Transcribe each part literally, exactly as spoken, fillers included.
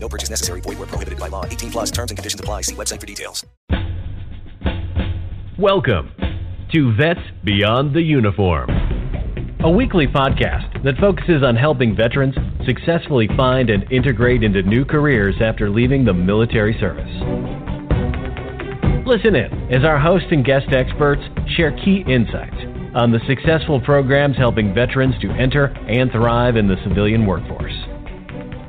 No purchase necessary. Void where prohibited by law. eighteen plus terms and conditions apply. See website for details. Welcome to Vets Beyond the Uniform, a weekly podcast that focuses on helping veterans successfully find and integrate into new careers after leaving the military service. Listen in as our host and guest experts share key insights on the successful programs helping veterans to enter and thrive in the civilian workforce.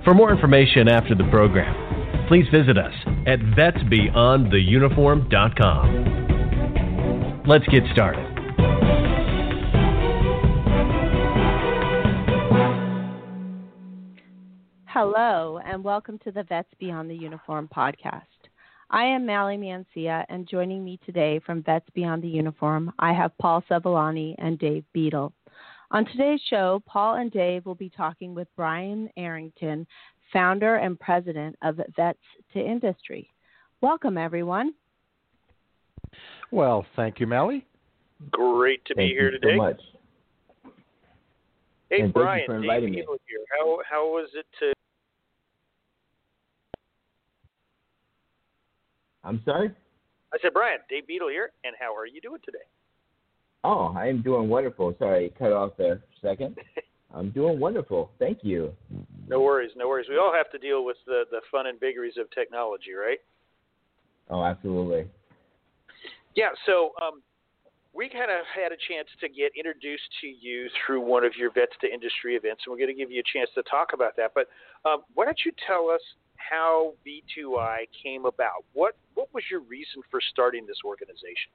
For more information after the program, please visit us at Vets Beyond The Uniform dot com. Let's get started. Hello, and welcome to the Vets Beyond the Uniform podcast. I am Mally Mancia, and joining me today from Vets Beyond the Uniform, I have Paul Cevelani and Dave Beadle. On today's show, Paul and Dave will be talking with Brian Arrington, founder and president of Vets to Industry. Welcome, everyone. Well, thank you, Mally. Great to thank be here today. So much. Hey, and Brian, Dave Beadle here. How, how was it to... I'm sorry? I said, Brian, Dave Beadle here, and how are you doing today? Oh, I am doing wonderful. Sorry, cut off there for a second. I'm doing wonderful. Thank you. No worries, no worries. We all have to deal with the, the fun and vagaries of technology, right? Oh, absolutely. Yeah, so um, we kind of had a chance to get introduced to you through one of your Vets to Industry events, and we're going to give you a chance to talk about that. But um, why don't you tell us how V two I came about? What, what was your reason for starting this organization?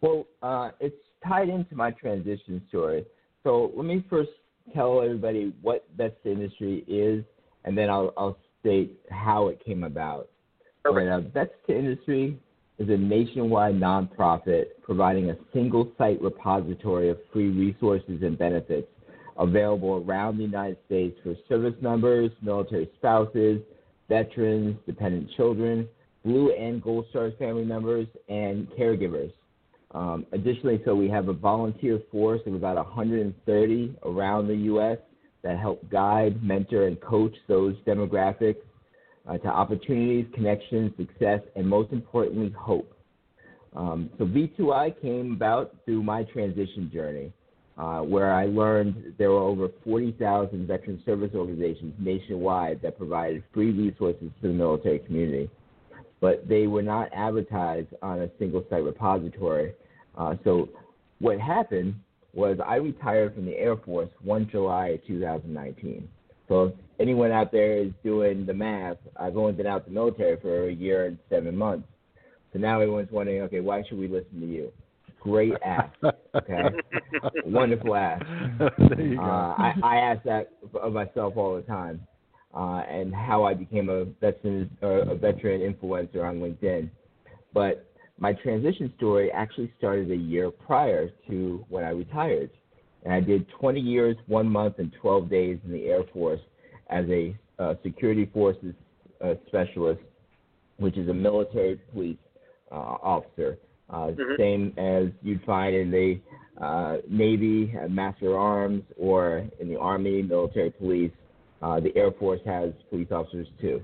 Well, uh, it's tied into my transition story. So let me first tell everybody what Vets to Industry is, and then I'll, I'll state how it came about. Right. Uh, Vets to Industry is a nationwide nonprofit providing a single-site repository of free resources and benefits available around the United States for service members, military spouses, veterans, dependent children, Blue and Gold Star family members, and caregivers. Um, additionally, so we have a volunteer force of about one hundred thirty around the U S that help guide, mentor, and coach those demographics uh, to opportunities, connections, success, and most importantly, hope. Um, so V two I came about through my transition journey, uh, where I learned there were over forty thousand veteran service organizations nationwide that provided free resources to the military community, but they were not advertised on a single-site repository. Uh, so what happened was I retired from the Air Force the first of July two thousand nineteen. So if anyone out there is doing the math, I've only been out the military for a year and seven months. So now everyone's wondering, okay, why should we listen to you? Great ask, okay? Wonderful ask. There you go. Uh, I, I ask that of myself all the time. Uh, and how I became a veteran, uh, a veteran influencer on LinkedIn. But my transition story actually started a year prior to when I retired. And I did twenty years, one month, and twelve days in the Air Force as a uh, security forces uh, specialist, which is a military police uh, officer. Uh, mm-hmm. Same as you'd find in the uh, Navy, uh, Master of Arms, or in the Army, military police. Uh, the Air Force has police officers, too.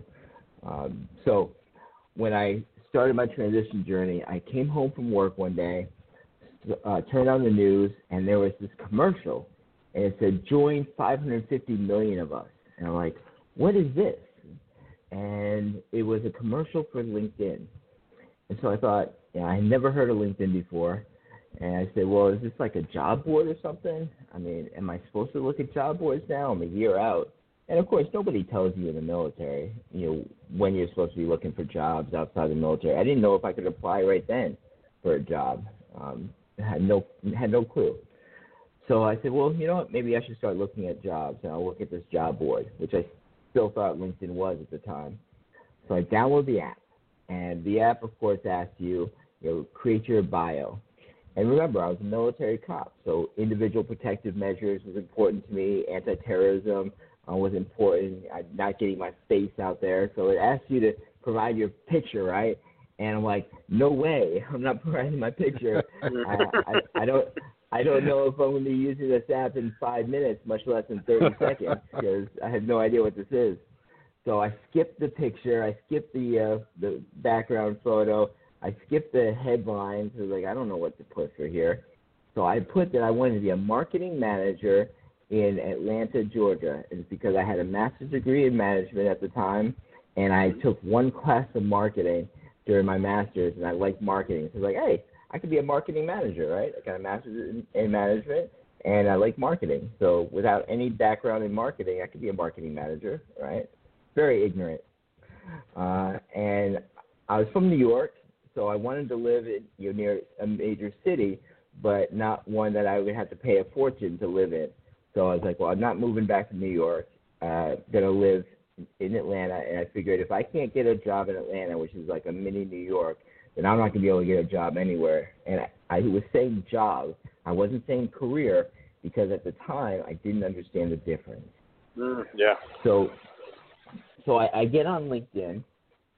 Um, so when I started my transition journey, I came home from work one day, uh, turned on the news, and there was this commercial, and it said, join five hundred fifty million of us. And I'm like, what is this? And it was a commercial for LinkedIn. And so I thought, yeah, I had never heard of LinkedIn before. And I said, well, is this like a job board or something? I mean, am I supposed to look at job boards now? I'm a year out. And, of course, nobody tells you in the military, you know, when you're supposed to be looking for jobs outside the military. I didn't know if I could apply right then for a job. Um, I had no had no clue. So I said, well, you know what, maybe I should start looking at jobs, and I'll look at this job board, which I still thought LinkedIn was at the time. So I downloaded the app, And the app, of course, asks you, you know, create your bio. And remember, I was a military cop, so individual protective measures was important to me. Anti-terrorism uh, was important. I'm not getting my face out there. So it asks you to provide your picture, right? And I'm like, no way, I'm not providing my picture. I, I, I don't I don't know if I'm going to be using this app in five minutes, much less in thirty seconds, because I have no idea what this is. So I skipped the picture. I skipped the uh, the background photo. I skipped the headlines. I was like, I don't know what to put for here. So I put that I wanted to be a marketing manager in Atlanta, Georgia. And it's because I had a master's degree in management at the time, and I took one class of marketing during my master's, and I liked marketing. So I was like, hey, I could be a marketing manager, right? I got a master's in, in management, and I like marketing. So without any background in marketing, I could be a marketing manager, right? Very ignorant. Uh, and I was from New York, so I wanted to live in, you know, near a major city, but not one that I would have to pay a fortune to live in. So I was like, well, I'm not moving back to New York. Uh, going to live in Atlanta, and I figured if I can't get a job in Atlanta, which is like a mini New York, then I'm not going to be able to get a job anywhere. And I, I was saying job. I wasn't saying career because at the time I didn't understand the difference. Mm, yeah. So so I, I get on LinkedIn,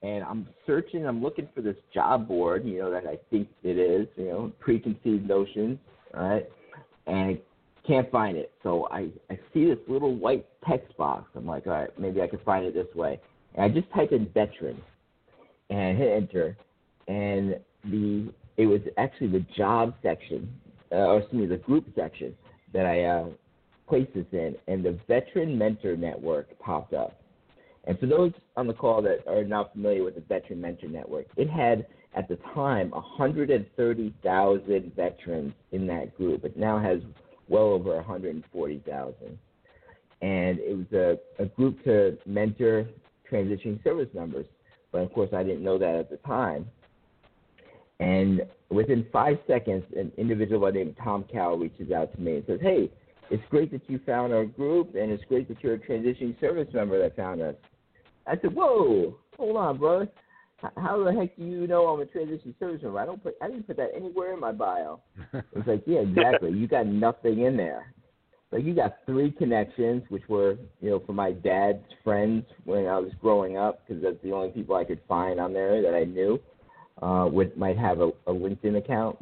and I'm searching. I'm looking for this job board, you know, that I think it is, you know, preconceived notions, all right? And can't find it. So I, I see this little white text box. I'm like, all right, maybe I can find it this way. And I just type in veteran and hit enter. And the it was actually the job section, uh, or excuse me, the group section that I uh, placed this in. And the Veteran Mentor Network popped up. And for those on the call that are not familiar with the Veteran Mentor Network, it had, at the time, one hundred thirty thousand veterans in that group. It now has well over one hundred forty thousand. And it was a, a group to mentor transitioning service members. But, of course, I didn't know that at the time. And within five seconds, an individual by the name of Tom Cowell reaches out to me and says, hey, it's great that you found our group, and it's great that you're a transitioning service member that found us. I said, whoa, hold on, brother. How the heck do you know I'm a transition service member? I don't put, I didn't put that anywhere in my bio. It's like, yeah, exactly. You got nothing in there. Like you got three connections, which were, you know, from my dad's friends when I was growing up, because that's the only people I could find on there that I knew uh, would might have a, a LinkedIn account.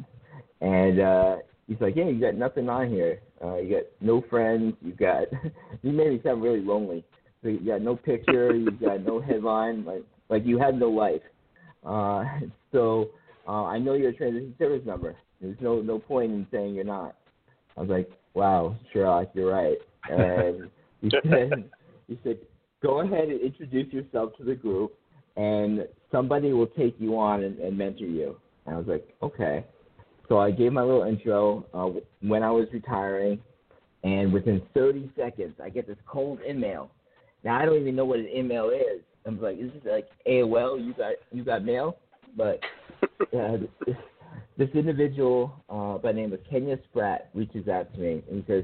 And uh, he's like, yeah, you got nothing on here. Uh, you got no friends. You got you made me sound really lonely. So you got no picture. You got no headline. Like. Like, you had no life. Uh, so uh, I know you're a transition service member. There's no no point in saying you're not. I was like, wow, Sherlock, you're right. And he said, he said, go ahead and introduce yourself to the group, and somebody will take you on and, and mentor you. And I was like, okay. So I gave my little intro uh, when I was retiring, and within thirty seconds, I get this cold email. Now, I don't even know what an email is. I'm like, this is like A O L, you got you got mail? But uh, this, this individual uh, by the name of Kenya Spratt reaches out to me and he says,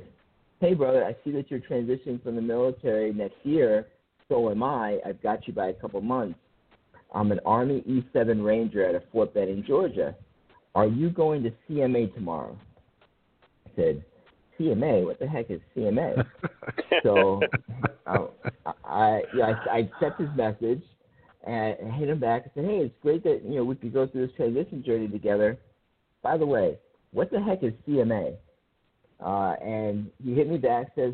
hey, brother, I see that you're transitioning from the military next year. So am I. I've got you by a couple months. I'm an Army E seven Ranger out of Fort Benning, Georgia. Are you going to C M A tomorrow? I said, C M A? What the heck is C M A? So I, I, yeah, I, I accept his message and I hit him back and said, hey, it's great that, you know, we could go through this transition journey together. By the way, what the heck is C M A? Uh, and he hit me back, says,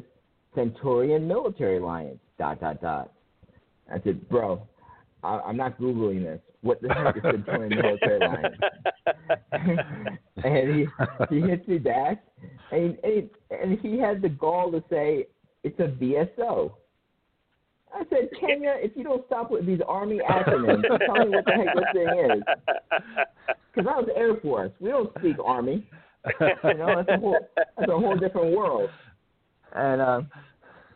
Centurion Military Alliance, dot, dot, dot. I said, bro, I, I'm not Googling this. What the heck is Centurion Military Alliance? And he, he hits me back. And, and, and he had the gall to say, it's a B S O. I said, Kenya, if you don't stop with these Army acronyms, tell me what the heck this thing is. Because I was Air Force. We don't speak Army. You know, that's a whole, that's a whole different world. And um,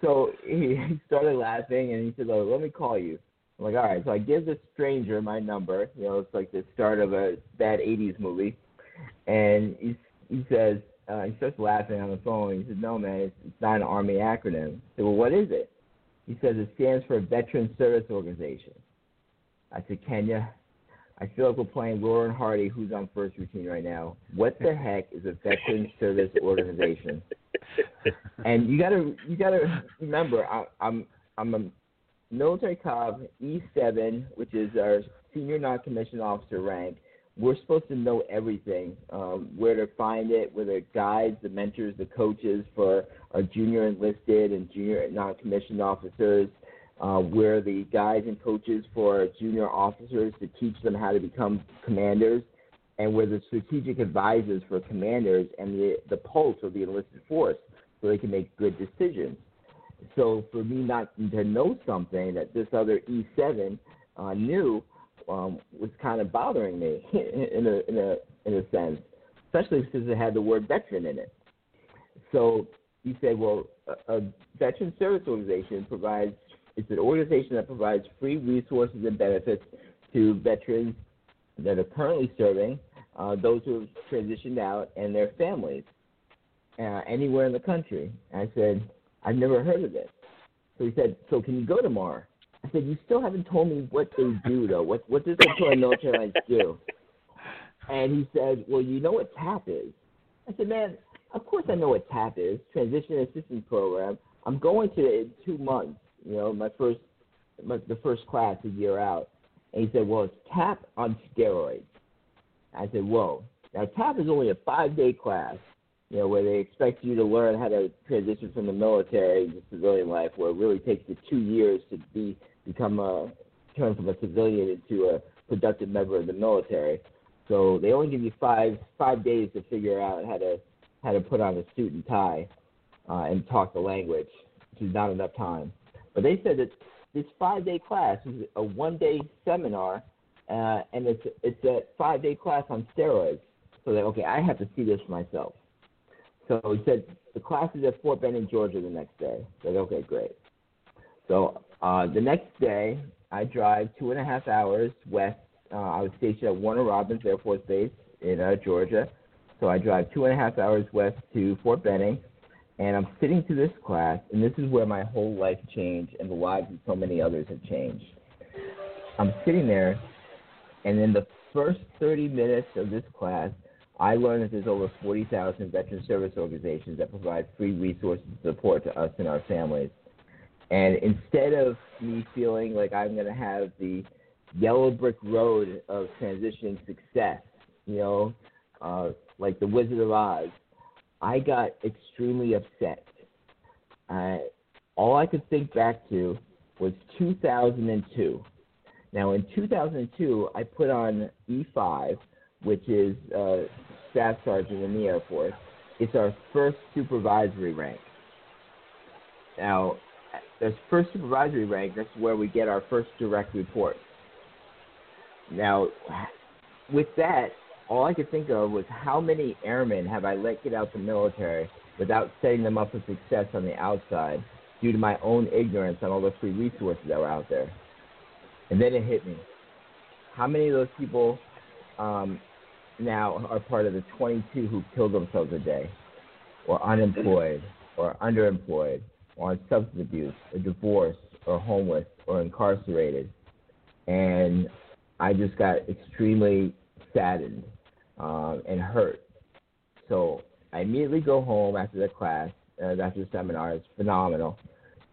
so he started laughing, and he said, oh, let me call you. I'm like, all right. So I give this stranger my number. You know, it's like the start of a bad eighties movie. And he, he says, Uh, he starts laughing on the phone. He says, no, man, it's, it's not an Army acronym. I said, well, what is it? He says, it stands for Veteran Service Organization. I said, Kenya, I feel like we're playing Laurel and Hardy, who's on first routine right now. What the heck is a veteran service organization? And you gotta you gotta remember, I, I'm I'm a military cop E seven, which is our senior non-commissioned officer rank. We're supposed to know everything, um, where to find it, where the guides, the mentors, the coaches for our junior enlisted and junior non-commissioned officers. Uh, where the guides and coaches for junior officers to teach them how to become commanders, and where the strategic advisors for commanders and the, the pulse of the enlisted force so they can make good decisions. So for me not to know something that this other E seven uh, knew um, was kind of bothering me in a, in a, in a sense, especially since it had the word veteran in it. So you say, well, a, a veteran service organization provides It's an organization that provides free resources and benefits to veterans that are currently serving, uh, those who have transitioned out, and their families uh, anywhere in the country. And I said, I've never heard of this. So he said, so can you go tomorrow? I said, you still haven't told me what they do, though. What, what does the military alliance do? And he said, well, you know what TAP is. I said, man, of course I know what TAP is, Transition Assistance Program. I'm going to it in two months. You know, my first, my, the first class a year out. And he said, well, it's TAP on steroids. I said, whoa. Now, TAP is only a five-day class, you know, where they expect you to learn how to transition from the military to civilian life, where it really takes you two years to be become a, turn from a civilian into a productive member of the military. So they only give you five five days to figure out how to how to put on a suit and tie uh, and talk the language, which is not enough time. But they said that this five-day class is a one-day seminar, uh, and it's it's a five-day class on steroids. So that, okay, I have to see this for myself. So he said the class is at Fort Benning, Georgia, the next day. I said, okay, great. So uh, the next day, I drive two and a half hours west. Uh, I was stationed at Warner Robins Air Force Base in uh, Georgia. So I drive two and a half hours west to Fort Benning. And I'm sitting through this class, and this is where my whole life changed and the lives of so many others have changed. I'm sitting there, and in the first thirty minutes of this class, I learned that there's over forty thousand veteran service organizations that provide free resources and support to us and our families. And instead of me feeling like I'm going to have the yellow brick road of transition success, you know, uh, like the Wizard of Oz, I got extremely upset. Uh, all I could think back to was two thousand two. Now, in two thousand two, I put on E five, which is uh, Staff Sergeant in the Air Force. It's our first supervisory rank. Now, this first supervisory rank, that's where we get our first direct report. Now, with that, all I could think of was how many airmen have I let get out the military without setting them up for success on the outside due to my own ignorance on all the free resources that were out there. And then it hit me. How many of those people um, now are part of the twenty-two who kill themselves a day, or unemployed, or underemployed, or on substance abuse, or divorced, or homeless, or incarcerated? And I just got extremely saddened. Um, and hurt. So I immediately go home after the class, uh, after the seminar. It's phenomenal.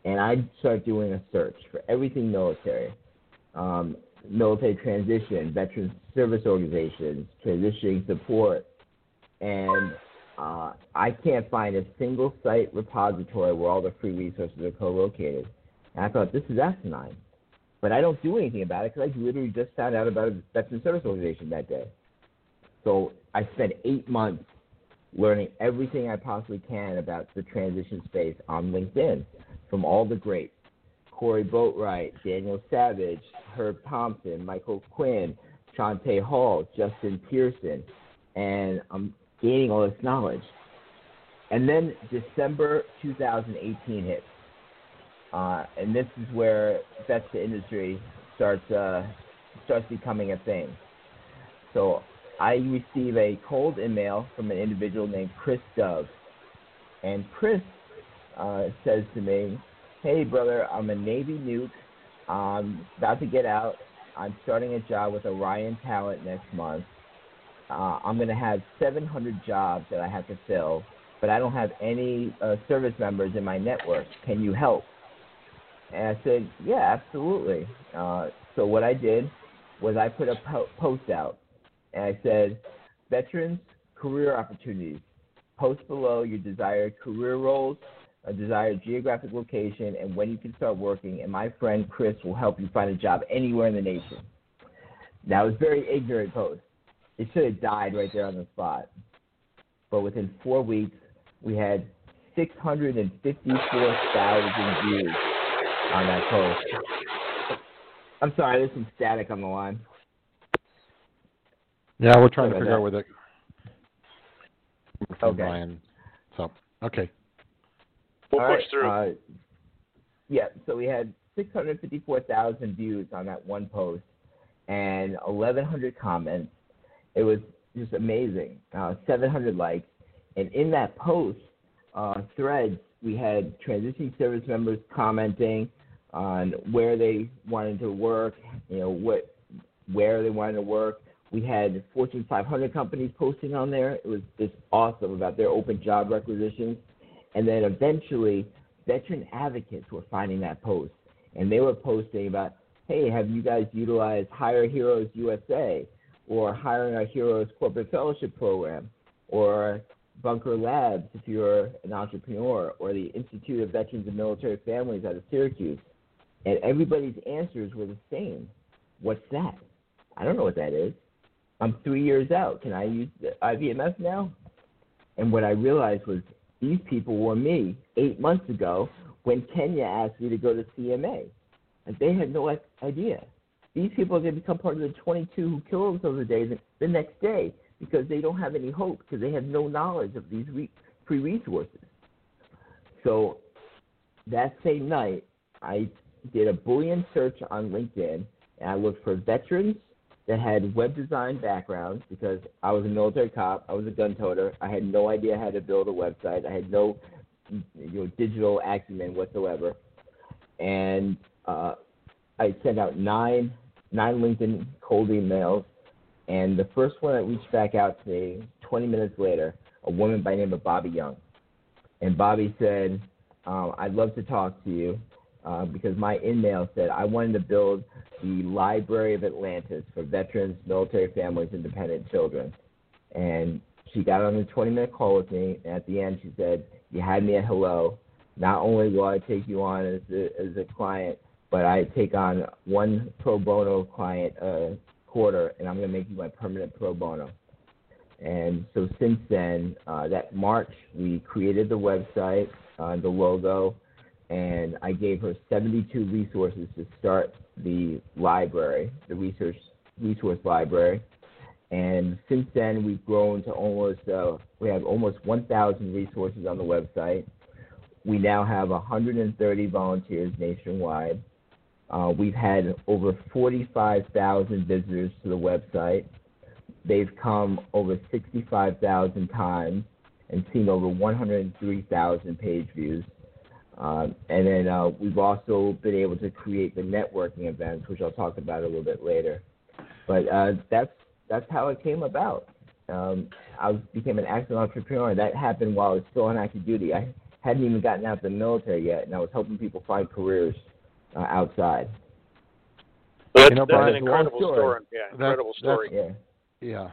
And I start doing a search for everything military, um, military transition, veteran service organizations, transitioning support. And uh, I can't find a single site repository where all the free resources are co-located. And I thought, this is asinine. But I don't do anything about it because I literally just found out about a veteran service organization that day. So I spent eight months learning everything I possibly can about the transition space on LinkedIn from all the greats, Corey Boatwright, Daniel Savage, Herb Thompson, Michael Quinn, Chanté Hall, Justin Pearson, and I'm gaining all this knowledge. And then December two thousand eighteen hits, uh, and this is where Vets to Industry starts, uh, starts becoming a thing. So I receive a cold email from an individual named Chris Dove. And Chris uh, says to me, hey, brother, I'm a Navy nuke. I'm about to get out. I'm starting a job with Orion Talent next month. Uh, I'm going to have seven hundred jobs that I have to fill, but I don't have any uh, service members in my network. Can you help? And I said, yeah, absolutely. Uh, so what I did was I put a po- post out, and I said, veterans, career opportunities. Post below your desired career roles, a desired geographic location, and when you can start working, and my friend Chris will help you find a job anywhere in the nation. That was a very ignorant post. It should have died right there on the spot. But within four weeks, we had six hundred fifty-four thousand views on that post. I'm sorry, there's some static on the line. Yeah, we're trying Sorry to figure that. out where that – okay. Ryan. So, okay. We'll All push right. through. Uh, yeah, so we had six hundred fifty-four thousand views on that one post and eleven hundred comments. It was just amazing, uh, seven hundred likes. And in that post uh, thread, we had transitioning service members commenting on where they wanted to work, you know, what, where they wanted to work. We had Fortune five hundred companies posting on there. It was just awesome about their open job requisitions. And then eventually, veteran advocates were finding that post. And they were posting about, hey, have you guys utilized Hire Heroes U S A or Hiring Our Heroes Corporate Fellowship Program or Bunker Labs if you're an entrepreneur or the Institute of Veterans and Military Families out of Syracuse? And everybody's answers were the same. What's that? I don't know what that is. I'm three years out. Can I use the I V M F now? And what I realized was these people were me eight months ago when Kenya asked me to go to C M A. And they had no idea. These people are going to become part of the twenty-two who kill themselves a day the next day because they don't have any hope because they have no knowledge of these re- free resources. So that same night, I did a Boolean search on LinkedIn, and I looked for veterans that had web design backgrounds because I was a military cop, I was a gun toter, I had no idea how to build a website, I had no you know, digital acumen whatsoever. And uh, I sent out nine nine LinkedIn cold emails, and the first one that reached back out to me twenty minutes later, a woman by the name of Bobby Young. And Bobby said, um, I'd love to talk to you. Uh, because my email said I wanted to build the Library of Atlantis for veterans, military families, and dependent children. And she got on a twenty-minute call with me, and at the end she said, you had me at hello. Not only will I take you on as a, as a client, but I take on one pro bono client a quarter, and I'm going to make you my permanent pro bono. And so since then, uh, that March, we created the website, uh, the logo, and I gave her seventy-two resources to start the library, the research resource library. And since then, we've grown to almost, uh, we have almost one thousand resources on the website. We now have one hundred thirty volunteers nationwide. Uh, we've had over forty-five thousand visitors to the website. They've come over sixty-five thousand times and seen over one hundred three thousand page views. Um, and then uh, we've also been able to create the networking events, which I'll talk about a little bit later. But uh, that's that's how it came about. Um, I became an active entrepreneur. That happened while I was still on active duty. I hadn't even gotten out of the military yet, and I was helping people find careers uh, outside. Well, that's, you know, that's Brian, an incredible story. story. Yeah, incredible that's, story. That's, yeah.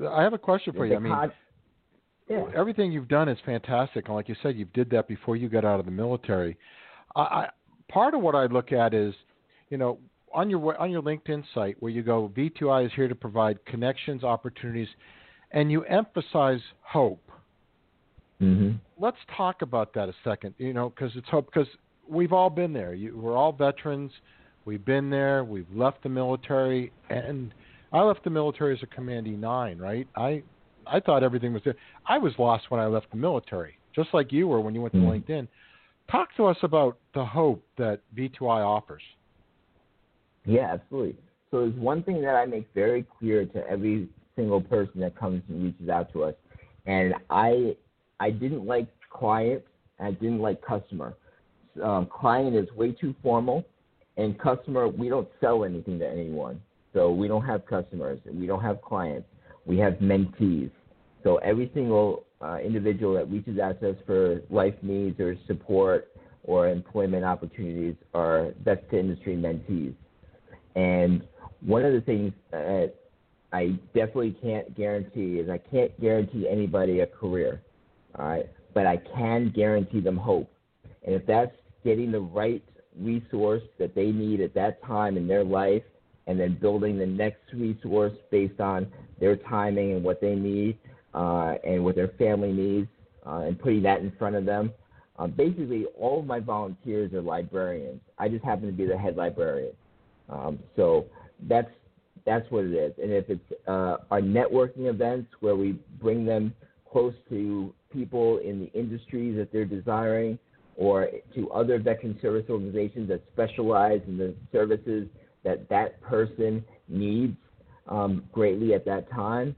yeah. I have a question for it's you. I mean. Con- Yeah. Everything you've done is fantastic, and like you said, you did that before you got out of the military. I, I, part of what I look at is, you know, on your on your LinkedIn site where you go, V two I is here to provide connections, opportunities, and you emphasize hope. Mm-hmm. Let's talk about that a second, you know, because it's hope. Because we've all been there. You, we're all veterans. We've been there. We've left the military, and I left the military as a Command E nine, right? I. I thought everything was good. I was lost when I left the military, just like you were when you went to mm-hmm. LinkedIn. Talk to us about the hope that V two I offers. Yeah, absolutely. So there's one thing that I make very clear to every single person that comes and reaches out to us. And I I didn't like client. I didn't like customer. Um, client is way too formal, And customer, we don't sell anything to anyone. So we don't have customers. We don't have clients. We have mentees. So every single uh, individual that reaches out to us for life needs or support or employment opportunities are Vets to Industry mentees. And one of the things that I definitely can't guarantee is I can't guarantee anybody a career, all right? But I can guarantee them hope. And if that's getting the right resource that they need at that time in their life and then building the next resource based on their timing and what they need uh, and what their family needs uh, and putting that in front of them. Um, basically, all of my volunteers are librarians. I just happen to be the head librarian. Um, so that's that's what it is. And if it's uh, our networking events where we bring them close to people in the industries that they're desiring or to other veteran service organizations that specialize in the services that that person needs um, greatly at that time,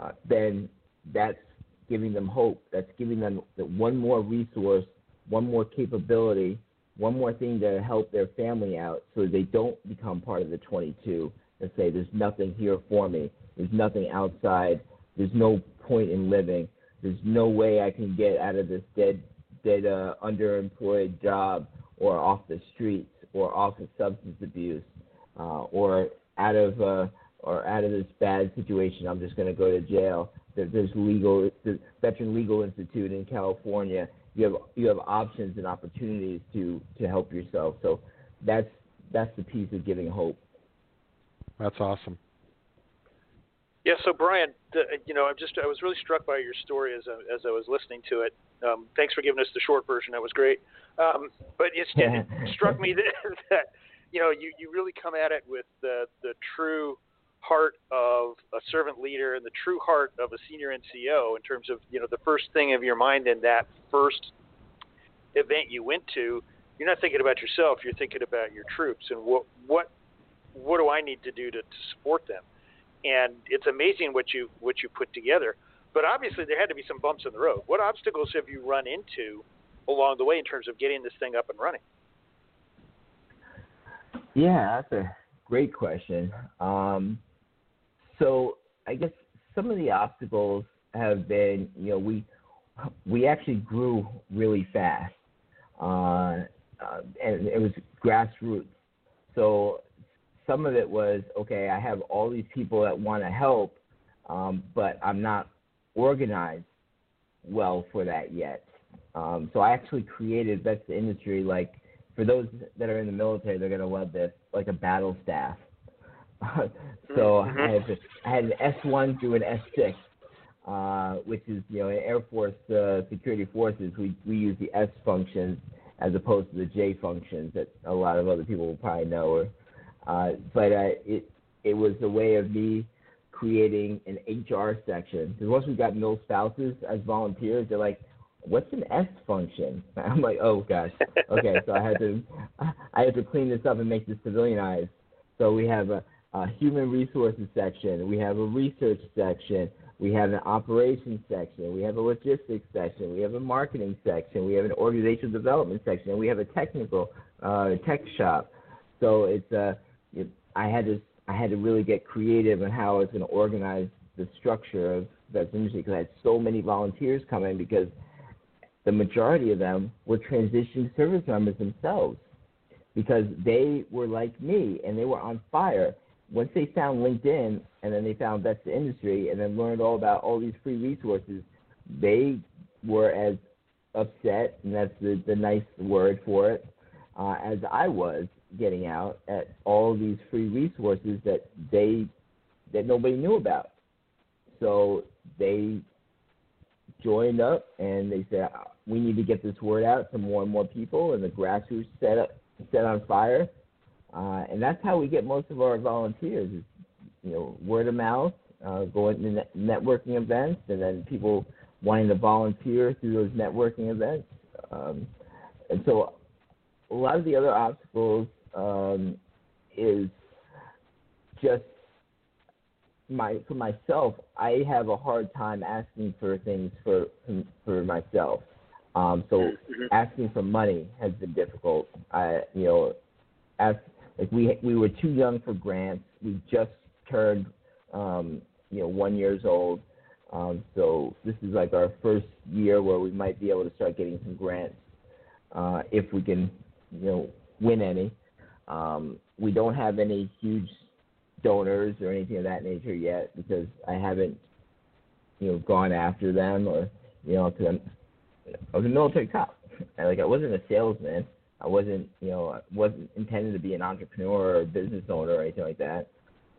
uh, then that's giving them hope. That's giving them the one more resource, one more capability, one more thing to help their family out so they don't become part of the twenty-two and say there's nothing here for me, there's nothing outside, there's no point in living, there's no way I can get out of this dead, dead uh, underemployed job or off the streets or off of substance abuse. Uh, or out of uh, or out of this bad situation, I'm just going to go to jail. There, there's legal, the Veteran Legal Institute in California. You have you have options and opportunities to, to help yourself. So that's that's the piece of giving hope. That's awesome. Yeah. So Brian, the, you know, I'm just I was really struck by your story as I, as I was listening to it. Um, thanks for giving us the short version. That was great. Um, but it's, it struck me that. that You know, you, you really come at it with the, the true heart of a servant leader and the true heart of a senior N C O in terms of, you know, the first thing of your mind in that first event you went to. You're not thinking about yourself. You're thinking about your troops and what what what do I need to do to, to support them? And it's amazing what you what you put together. But obviously there had to be some bumps in the road. What obstacles have you run into along the way in terms of getting this thing up and running? Yeah, that's a great question. Um, so I guess some of the obstacles have been, you know, we we actually grew really fast, uh, uh, and it was grassroots. So some of it was, okay, I have all these people that want to help, um, but I'm not organized well for that yet. Um, so I actually created Vets to Industry like, for those that are in the military, they're going to love this, like a battle staff. So I had, I had an S one through an S six, uh, which is, you know, in Air Force uh, security forces, we we use the S functions as opposed to the J functions that a lot of other people will probably know. Or, uh, but uh, it it was a way of me creating an H R section. Because once we got mil spouses as volunteers, they're like, what's an S function? I'm like, oh gosh, okay. So I had to, I had to clean this up and make this civilianized. So we have a, a human resources section, we have a research section, we have an operations section, we have a logistics section, we have a marketing section, we have an organizational development section, and we have a technical uh, tech shop. So it's uh, it, I had to, I had to really get creative on how I was going to organize the structure of Vets Industry because I had so many volunteers come in because the majority of them were transitioned service members themselves because they were like me and they were on fire. Once they found LinkedIn and then they found Vets to Industry and then learned all about all these free resources, they were as upset, and that's the, the nice word for it, uh, as I was getting out at all these free resources that they that nobody knew about. So they joined up and they said, we need to get this word out to more and more people, and the grassroots set up, set on fire, uh, and that's how we get most of our volunteers. Is, you know, word of mouth, uh, going to net- networking events, and then people wanting to volunteer through those networking events. Um, and so, a lot of the other obstacles um, is just my for myself. I have a hard time asking for things for for myself. Um, so asking for money has been difficult. I, you know, as like we we were too young for grants. We just turned um, you know one years old, um, so this is like our first year where we might be able to start getting some grants uh, if we can you know win any. Um, we don't have any huge donors or anything of that nature yet because I haven't you know gone after them or you know to them. I was a military cop. I, like I wasn't a salesman. I wasn't, you know, I wasn't intended to be an entrepreneur or a business owner or anything like that.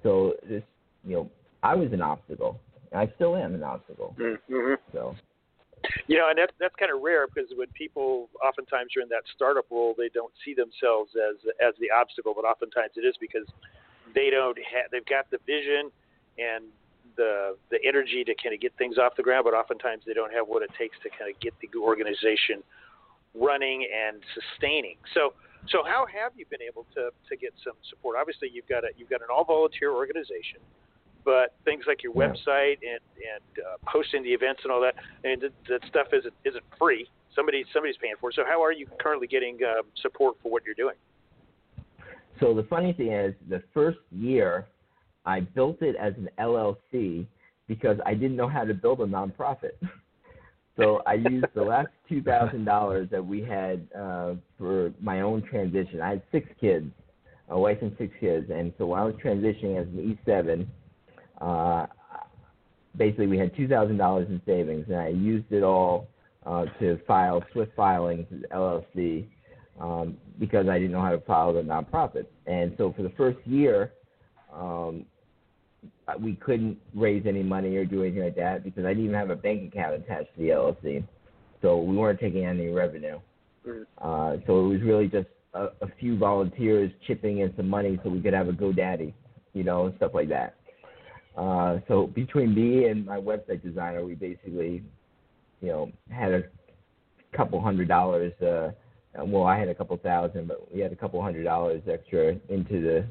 So this, you know, I was an obstacle. And I still am an obstacle. Mm-hmm. So, you know, and that's that's kind of rare because when people, oftentimes you're in that startup role, they don't see themselves as as the obstacle, but oftentimes it is because they don't have, they've got the vision and the the energy to kind of get things off the ground, but oftentimes they don't have what it takes to kind of get the organization running and sustaining. So, so how have you been able to, to get some support? Obviously, you've got a you've got an all volunteer organization, but things like your website and and uh, hosting the events and all that, and th- that stuff isn't isn't free. Somebody somebody's paying for it. So, how are you currently getting uh, support for what you're doing? So the funny thing is, the first year, I built it as an L L C because I didn't know how to build a nonprofit. So I used the last two thousand dollars that we had uh, for my own transition. I had six kids, a wife and six kids. And so while I was transitioning as an E seven, uh, basically we had two thousand dollars in savings. And I used it all uh, to file Swift filings as L L C um, because I didn't know how to file the nonprofit. And so for the first year, um, we couldn't raise any money or do anything like that because I didn't even have a bank account attached to the L L C. So we weren't taking any revenue. Uh, so it was really just a, a few volunteers chipping in some money so we could have a GoDaddy, you know, and stuff like that. Uh, so between me and my website designer, we basically, you know, had a couple hundred dollars. Uh, well, I had a couple thousand, but we had a couple hundred dollars extra into the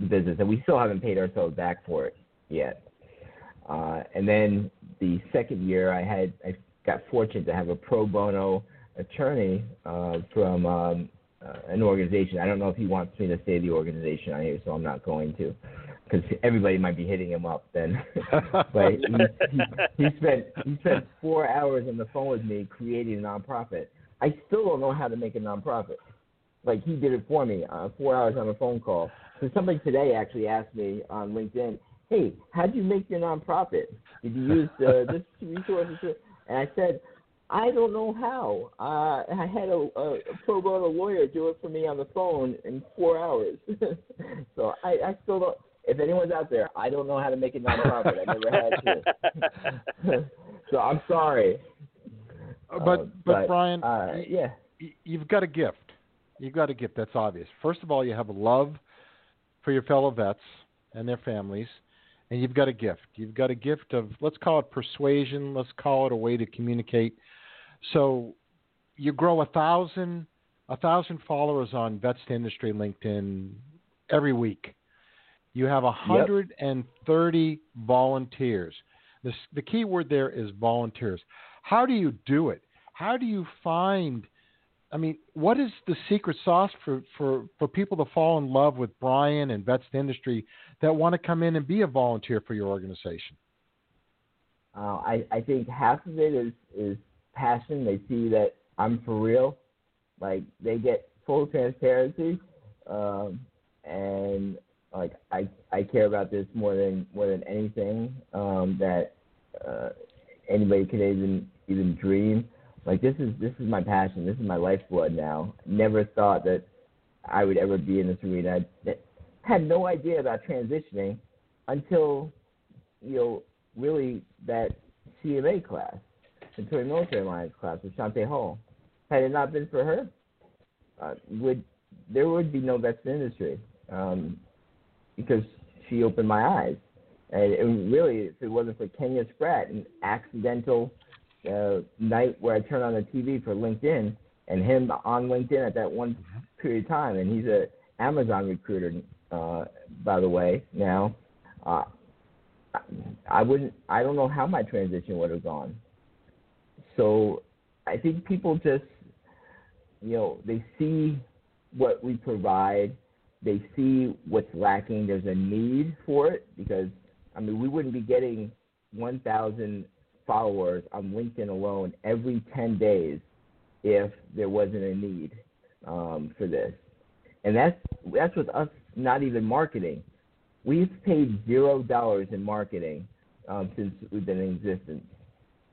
the business, and we still haven't paid ourselves back for it yet. Uh, and then the second year, I had I got fortunate to have a pro bono attorney uh, from um, uh, an organization. I don't know if he wants me to say the organization on here, so I'm not going to, because everybody might be hitting him up then. But he, he, he spent he spent four hours on the phone with me creating a nonprofit. I still don't know how to make a nonprofit. Like he did it for me, uh, four hours on a phone call. So somebody today actually asked me on LinkedIn, hey, how do you make your nonprofit? Did you use uh, this resource? And I said, I don't know how. Uh, I had a, a pro bono lawyer do it for me on the phone in four hours. So I, I still don't. If anyone's out there, I don't know how to make a nonprofit. I never had to. So I'm sorry. Uh, but, um, but, but, Brian, uh, yeah. you've got a gift. You've got a gift. That's obvious. First of all, you have a love for your fellow vets and their families, and you've got a gift. You've got a gift of, let's call it persuasion, let's call it a way to communicate. So you grow a thousand, a thousand followers on Vets to Industry LinkedIn every week. You have one hundred thirty yep. volunteers. This, the key word there is volunteers. How do you do it? How do you find I mean, what is the secret sauce for, for, for people to fall in love with Brian and Vets to Industry that want to come in and be a volunteer for your organization? Uh, I, I think half of it is, is passion. They see that I'm for real. Like, they get full transparency. Um, and, like, I I care about this more than more than anything um, that uh, anybody could even even dream. Like, this is this is my passion. This is my lifeblood now. Never thought that I would ever be in this arena. I had no idea about transitioning until, you know, really that C M A class, Centurion Military Alliance class with Chanté Hall. Had it not been for her, uh, would there would be no Vets to Industry um, because she opened my eyes. And it really, if it wasn't for Kenya Spratt, an accidental Uh, night where I turned on the T V for LinkedIn and him on LinkedIn at that one period of time, and he's a Amazon recruiter, uh, by the way. Now, uh, I wouldn't. I don't know how my transition would have gone. So, I think people just, you know, they see what we provide They see what's lacking. There's a need for it because, I mean, we wouldn't be getting one thousand followers on LinkedIn alone every ten days if there wasn't a need um, for this. And that's that's with us not even marketing. We've paid zero dollars in marketing um, since we've been in existence.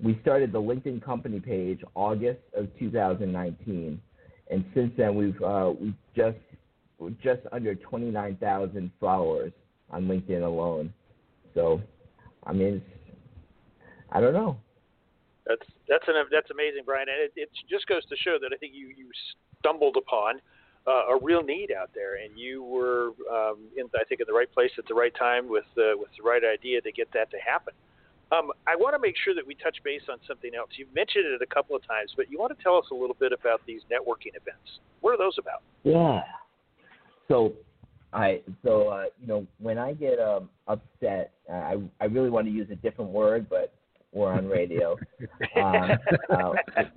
We started the LinkedIn company page August of two thousand nineteen, and since then we've uh, we've just we're just under twenty-nine thousand followers on LinkedIn alone. So, I mean, it's, I don't know. That's that's an, that's amazing, Brian. And it, it just goes to show that I think you, you stumbled upon uh, a real need out there, and you were, um, in, I think, in the right place at the right time with uh, with the right idea to get that to happen. Um, I want to make sure that we touch base on something else. You've mentioned it a couple of times, but you want to tell us a little bit about these networking events. What are those about? Yeah. So, I so uh, you know, when I get um, upset, uh, I I really want to use a different word, but we're on radio. um, uh,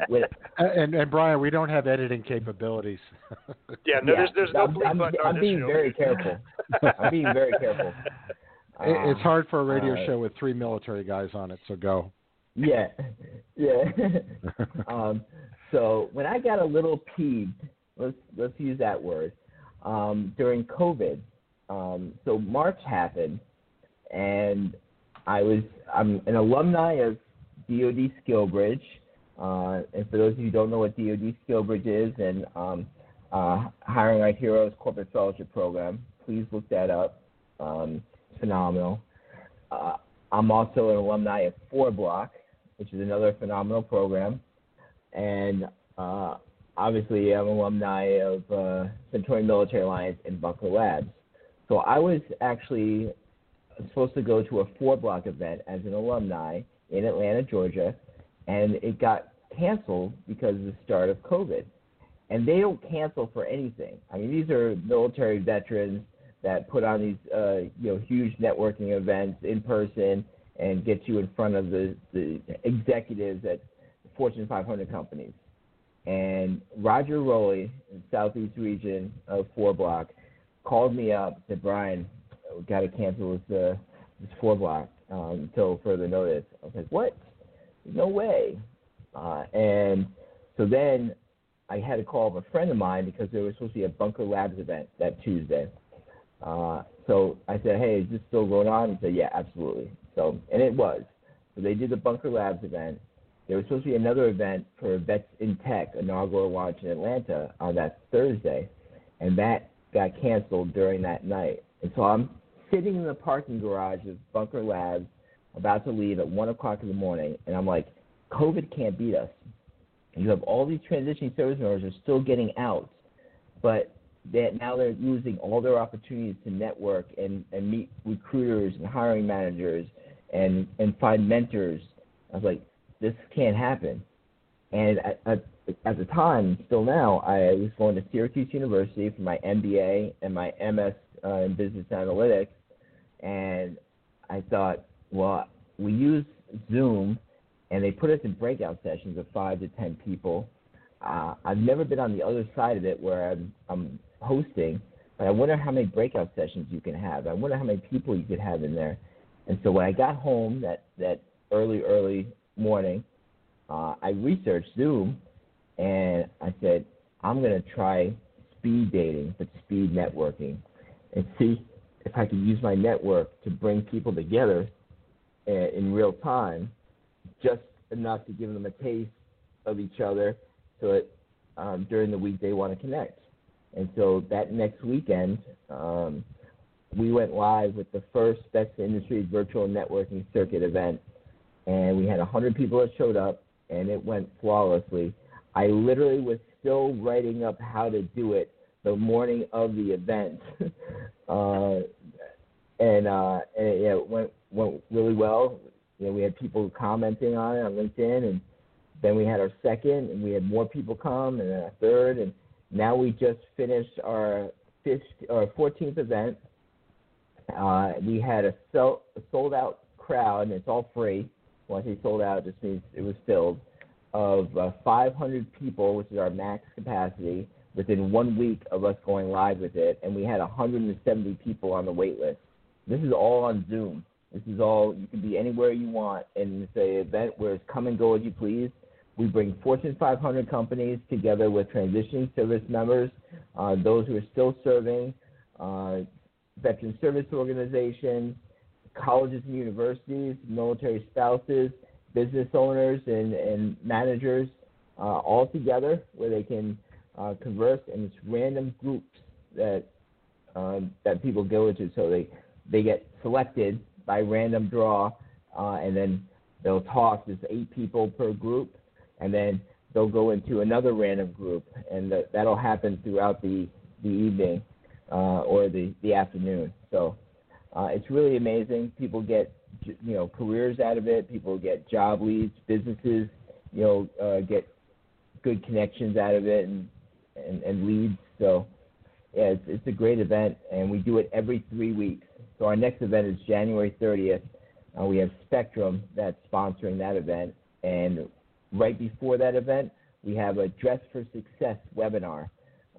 with, and and Brian, we don't have editing capabilities. yeah, no, yeah, there's there's no. I'm, I'm, on I'm being show. very careful. I'm being very careful. It, it's hard for a radio uh, show with three military guys on it, so go. Yeah, yeah. um, so when I got a little peeved, let's let's use that word, um, during COVID. Um, so March happened, and I was I'm an alumni of D O D Skillbridge, uh, and for those of you who don't know what D O D Skillbridge is, and um, uh, Hiring Our Heroes Corporate Fellowship Program, please look that up. Um, Phenomenal. Uh, I'm also an alumni of FourBlock, which is another phenomenal program. And uh, obviously, I'm an alumni of uh, Centurion Military Alliance and Bunker Labs. So I was actually supposed to go to a FourBlock event as an alumni in Atlanta, Georgia, and it got canceled because of the start of COVID. And they don't cancel for anything. I mean, these are military veterans that put on these, uh, you know, huge networking events in person and get you in front of the, the executives at Fortune five hundred companies. And Roger Rowley in the Southeast region of FourBlock called me up and said, Brian, we've got to cancel this, uh, this FourBlock um, until further notice. I was like, what? No way. Uh, and so then I had to call up a friend of mine because there was supposed to be a Bunker Labs event that Tuesday. Uh, so I said, hey, is this still going on? He said, yeah, absolutely. So, and it was. So they did the Bunker Labs event. There was supposed to be another event for Vets in Tech, inaugural launch in Atlanta on that Thursday, and that got canceled during that night. And so I'm sitting in the parking garage of Bunker Labs about to leave at one o'clock in the morning, and I'm like, COVID can't beat us. You have all these transitioning service members who are still getting out, but that now they're losing all their opportunities to network and, and meet recruiters and hiring managers and, and find mentors. I was like, this can't happen. And I, I, at the time, still now, I was going to Syracuse University for my M B A and my M S uh, in business analytics. And I thought, well, we use Zoom, and they put us in breakout sessions of five to ten people. Uh, I've never been on the other side of it where I'm, I'm hosting, but I wonder how many breakout sessions you can have. I wonder how many people you could have in there. And so when I got home that, that early, early morning, uh, I researched Zoom, and I said, I'm going to try speed dating, but speed networking, and see if I can use my network to bring people together in real time, just enough to give them a taste of each other so that um, during the week they want to connect. And so that next weekend, um, we went live with the first Vets to Industry virtual networking circuit event, and we had one hundred people that showed up, and it went flawlessly. I literally was still writing up how to do it the morning of the event, uh, and, uh, and it, yeah, it went, went really well. You know, we had people commenting on it on LinkedIn, and then we had our second, and we had more people come, and then a third, and now we just finished our fourteenth event. Uh, we had a sold-out crowd, and it's all free. When I say sold-out, it just means it was filled, of uh, five hundred people, which is our max capacity, within one week of us going live with it, and we had one hundred seventy people on the wait list. This is all on Zoom. This is all, you can be anywhere you want, and it's an event where it's come and go as you please. We bring Fortune five hundred companies together with transitioning service members, uh, those who are still serving, uh, veteran service organizations, colleges and universities, military spouses, business owners and, and managers, uh, all together where they can uh, converse, and it's random groups that uh, that people go into. So they, they get selected by random draw, uh, and then they'll talk. There's eight people per group, and then they'll go into another random group, and th- that'll happen throughout the, the evening uh, or the, the afternoon. So uh, it's really amazing. People get you know careers out of it. People get job leads. Businesses you know uh, get good connections out of it and and, and leads. So yeah, it's, it's a great event, and we do it every three weeks. So our next event is January thirtieth. Uh, we have Spectrum that's sponsoring that event, and right before that event, we have a Dress for Success webinar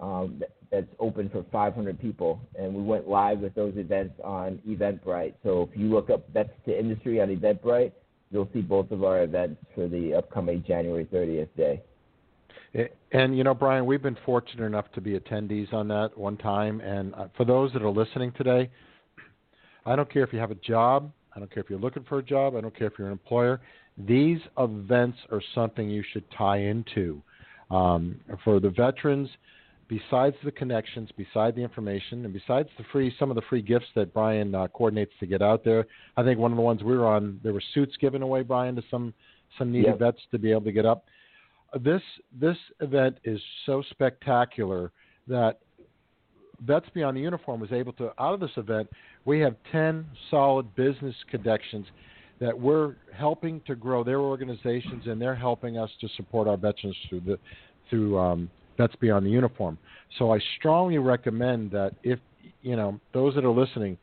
um, that's open for five hundred people, and we went live with those events on Eventbrite. So if you look up Vets to Industry on Eventbrite, you'll see both of our events for the upcoming January thirtieth day. And, you know, Brian, we've been fortunate enough to be attendees on that one time, and for those that are listening today, I don't care if you have a job, I don't care if you're looking for a job, I don't care if you're an employer, these events are something you should tie into. Um, for the veterans, besides the connections, besides the information, and besides the free, some of the free gifts that Brian uh, coordinates to get out there, I think one of the ones we were on, there were suits given away, Brian, to some, some needy yep. vets to be able to get up. This, this event is so spectacular that Vets Beyond the Uniform was able to, out of this event, we have ten solid business connections that we're helping to grow their organizations, and they're helping us to support our veterans through the through um, Vets Beyond the Uniform. So I strongly recommend that if, you know, those that are listening,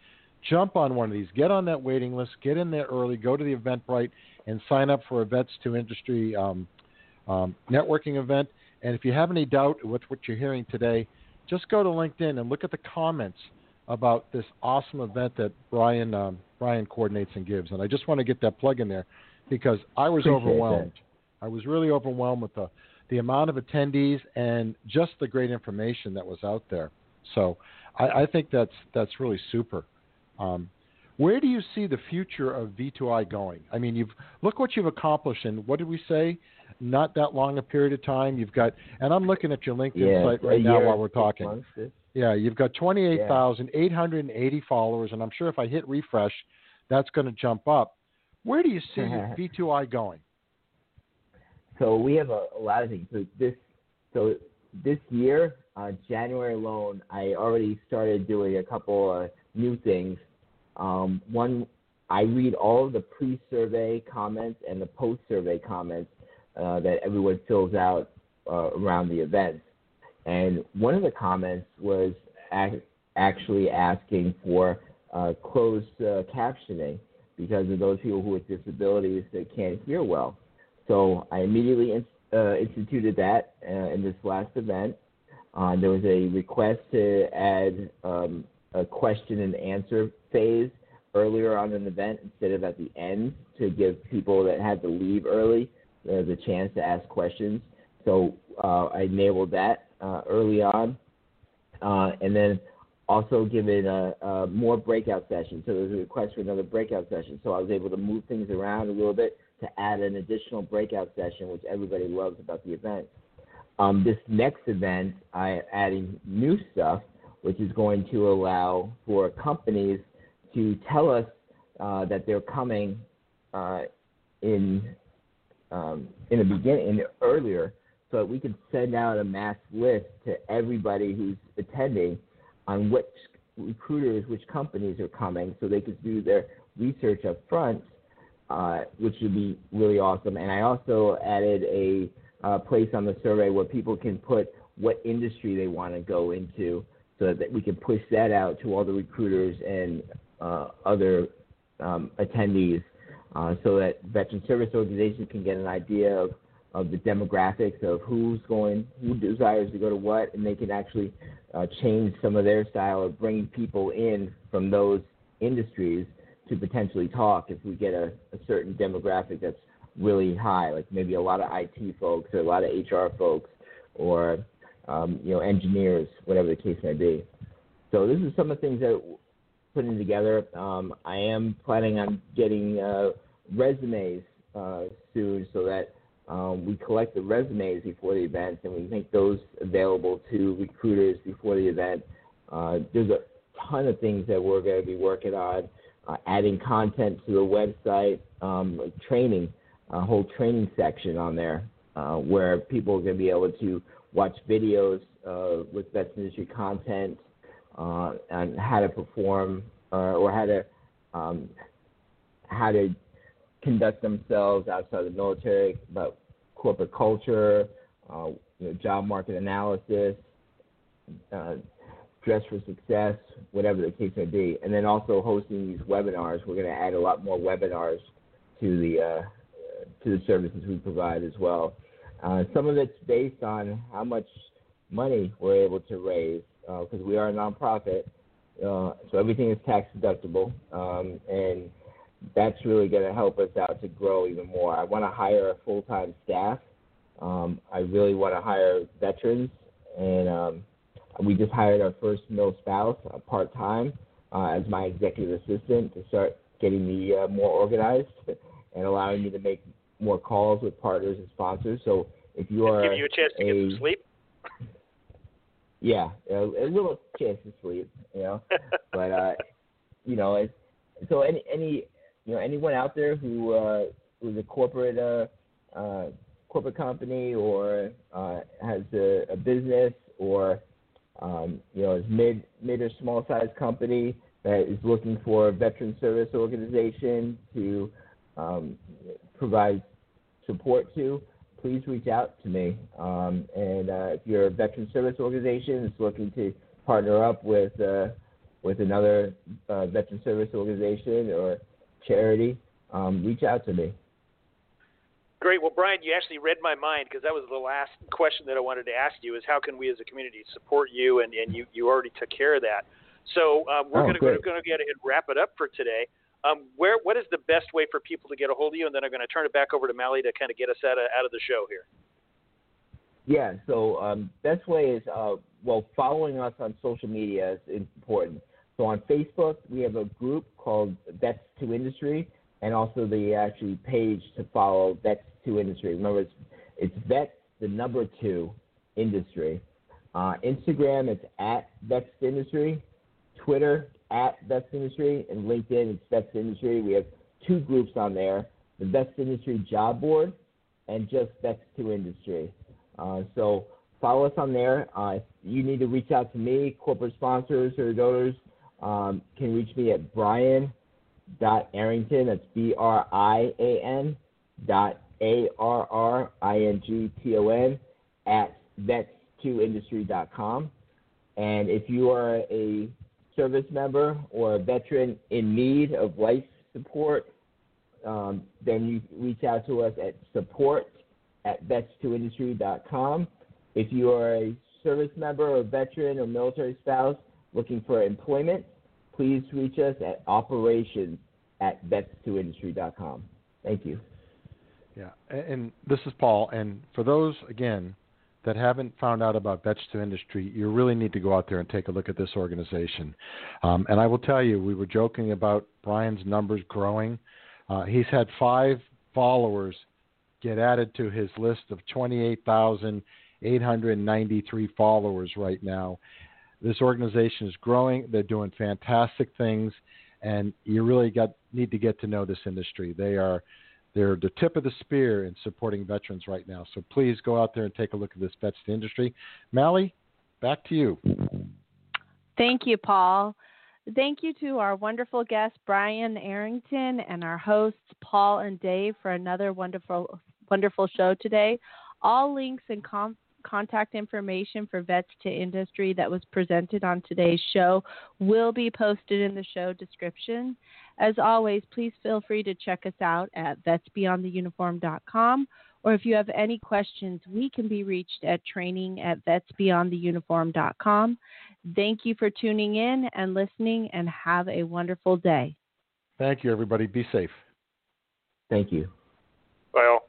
jump on one of these, get on that waiting list, get in there early, go to the Eventbrite, and sign up for a Vets to Industry um, um, networking event. And if you have any doubt with what you're hearing today, just go to LinkedIn and look at the comments about this awesome event that Brian um, Brian coordinates and gives. And I just want to get that plug in there because I was Appreciate overwhelmed. That. I was really overwhelmed with the, the amount of attendees and just the great information that was out there. So I, I think that's that's really super. Um, where do you see the future of V two I going? I mean, you've look what you've accomplished in, what did we say, not that long a period of time. You've got, and I'm looking at your LinkedIn yeah, site right now while we're talking. Months. Yeah, you've got twenty-eight thousand eight hundred eighty yeah. followers, and I'm sure if I hit refresh, that's going to jump up. Where do you see uh-huh. V two I going? So we have a, a lot of things. So this, so this year, uh, January alone, I already started doing a couple of new things. Um, one, I read all of the pre-survey comments and the post-survey comments uh, that everyone fills out uh, around the event. And one of the comments was ac- actually asking for uh, closed uh, captioning because of those people with disabilities that can't hear well. So I immediately in- uh, instituted that uh, in this last event. Uh, there was a request to add um, a question and answer phase earlier on in the event instead of at the end to give people that had to leave early uh, the chance to ask questions. So uh, I enabled that uh, early on, uh, and then also given a, a more breakout sessions. So there was a request for another breakout session. So I was able to move things around a little bit to add an additional breakout session, which everybody loves about the event. Um, this next event, I am adding new stuff, which is going to allow for companies to tell us uh, that they're coming uh, in um, in the beginning, in the earlier, so that we can send out a mass list to everybody who's attending on which recruiters, which companies are coming, so they can do their research up front, uh, which would be really awesome. And I also added a uh, place on the survey where people can put what industry they want to go into, so that we can push that out to all the recruiters and uh, other um, attendees uh, so that veteran service organizations can get an idea of of the demographics of who's going, who desires to go to what, and they can actually uh, change some of their style of bringing people in from those industries to potentially talk if we get a, a certain demographic that's really high, like maybe a lot of I T folks or a lot of H R folks or, um, you know, engineers, whatever the case may be. So this is some of the things that I'm putting together. Um, I am planning on getting uh, resumes uh, soon so that um, we collect the resumes before the event and we make those available to recruiters before the event. Uh, there's a ton of things that we're going to be working on, uh, adding content to the website, um, training, a whole training section on there uh, where people are going to be able to watch videos uh, with Vets Industry content uh, on how to perform uh, or how to um, how to conduct themselves outside the military, about corporate culture, uh, you know, job market analysis, uh, dress for success, whatever the case may be. And then also hosting these webinars. We're going to add a lot more webinars to the uh, to the services we provide as well. Uh, some of it's based on how much money we're able to raise because uh, we are a nonprofit, uh, so everything is tax deductible, um, and that's really going to help us out to grow even more. I want to hire a full-time staff. Um, I really want to hire veterans, and um, we just hired our first male spouse uh, part-time uh, as my executive assistant to start getting me uh, more organized and allowing me to make more calls with partners and sponsors. So if you are give you a chance to a, get some sleep. Yeah, a, a little chance to sleep, you know. But uh, you know, it's, so any any you know anyone out there who uh, who's a corporate uh, uh, corporate company or uh, has a, a business or um, you know is mid mid or small sized company that is looking for a veteran service organization to Um, provide support to, please reach out to me. Um, and uh, if you're a veteran service organization that's looking to partner up with uh, with another uh, veteran service organization or charity, um, reach out to me. Great. Well, Brian, you actually read my mind because that was the last question that I wanted to ask you is how can we as a community support you? And, and you, you already took care of that. So um, we're oh, going to go ahead and wrap it up for today. Um, where what is the best way for people to get a hold of you? And then I'm going to turn it back over to Mally to kind of get us out of, out of the show here. Yeah, so um, best way is, uh, well, following us on social media is important. So on Facebook, we have a group called Vets two Industry and also the actually page to follow Vets two Industry. Remember, it's, it's Vets, the number two, Industry. Uh, Instagram, it's at Vets two Industry. Twitter, at Vets two Industry, and LinkedIn, it's Vets two Industry. We have two groups on there, the Vets two Industry Job Board and just Vets two Industry. Uh, so follow us on there. Uh, if you need to reach out to me, corporate sponsors or donors um, can reach me at brian dot arrington, that's B R I A N, dot A R R I N G T O N, at vets two industry dot com. And if you are a service member or a veteran in need of life support, um, then you reach out to us at support at vets two industry dot com. If you are a service member or veteran or military spouse looking for employment, please reach us at operations at vets two industry dot com. Thank you. Yeah, and this is Paul. And for those, again, that haven't found out about Vets two Industry, you really need to go out there and take a look at this organization. Um, and I will tell you, we were joking about Brian's numbers growing. Uh, he's had five followers get added to his list of twenty-eight thousand eight hundred ninety-three followers right now. This organization is growing. They're doing fantastic things. And you really got need to get to know this industry. They are They're the tip of the spear in supporting veterans right now. So please go out there and take a look at this Vets two Industry. Mally, back to you. Thank you, Paul. Thank you to our wonderful guests, Brian Arrington, and our hosts, Paul and Dave, for another wonderful, wonderful show today. All links and com- contact information for Vets two Industry that was presented on today's show will be posted in the show description. As always, please feel free to check us out at Vets Beyond the Uniform dot com or if you have any questions, we can be reached at training at vets beyond the uniform dot com. Thank you for tuning in and listening, and have a wonderful day. Thank you, everybody. Be safe. Thank you. Bye all.